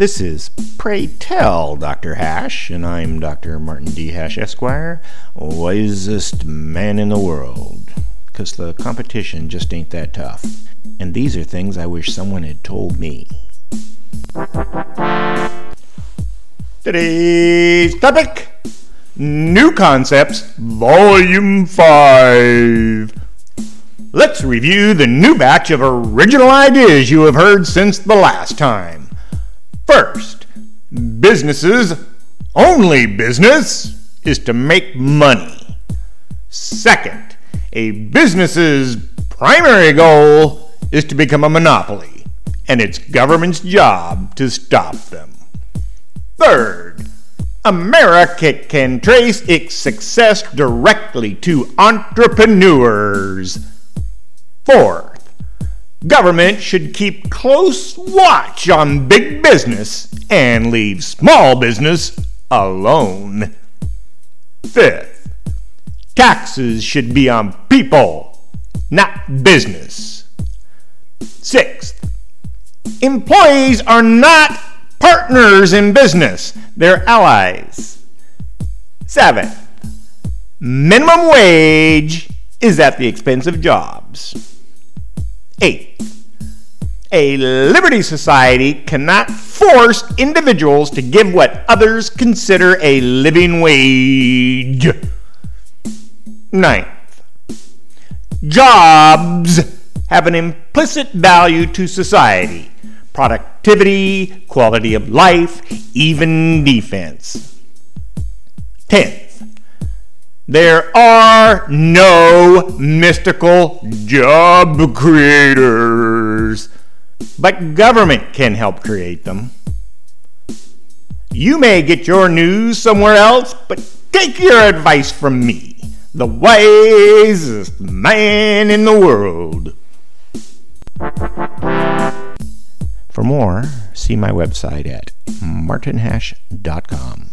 This is Pray Tell, Dr. Hash, and I'm Dr. Martin D. Hash Esquire, wisest man in the world, 'cause the competition just ain't that tough. And these are things I wish someone had told me. Today's topic, New Concepts, Volume 5. Let's review the new batch of original ideas you have heard since the last time. First, businesses' only business is to make money. Second, a business's primary goal is to become a monopoly, and it's government's job to stop them. Third, America can trace its success directly to entrepreneurs. Fourth, government should keep close watch on big business and leave small business alone. Fifth, taxes should be on people, not business. Sixth, employees are not partners in business, they're allies. Seventh, minimum wage is at the expense of jobs. 8. A liberty society cannot force individuals to give what others consider a living wage. 9th. Jobs have an implicit value to society. Productivity, quality of life, even defense. 10th. There are no mystical job creators, but government can help create them. You may get your news somewhere else, but take your advice from me, the wisest man in the world. For more, see my website at martinhash.com.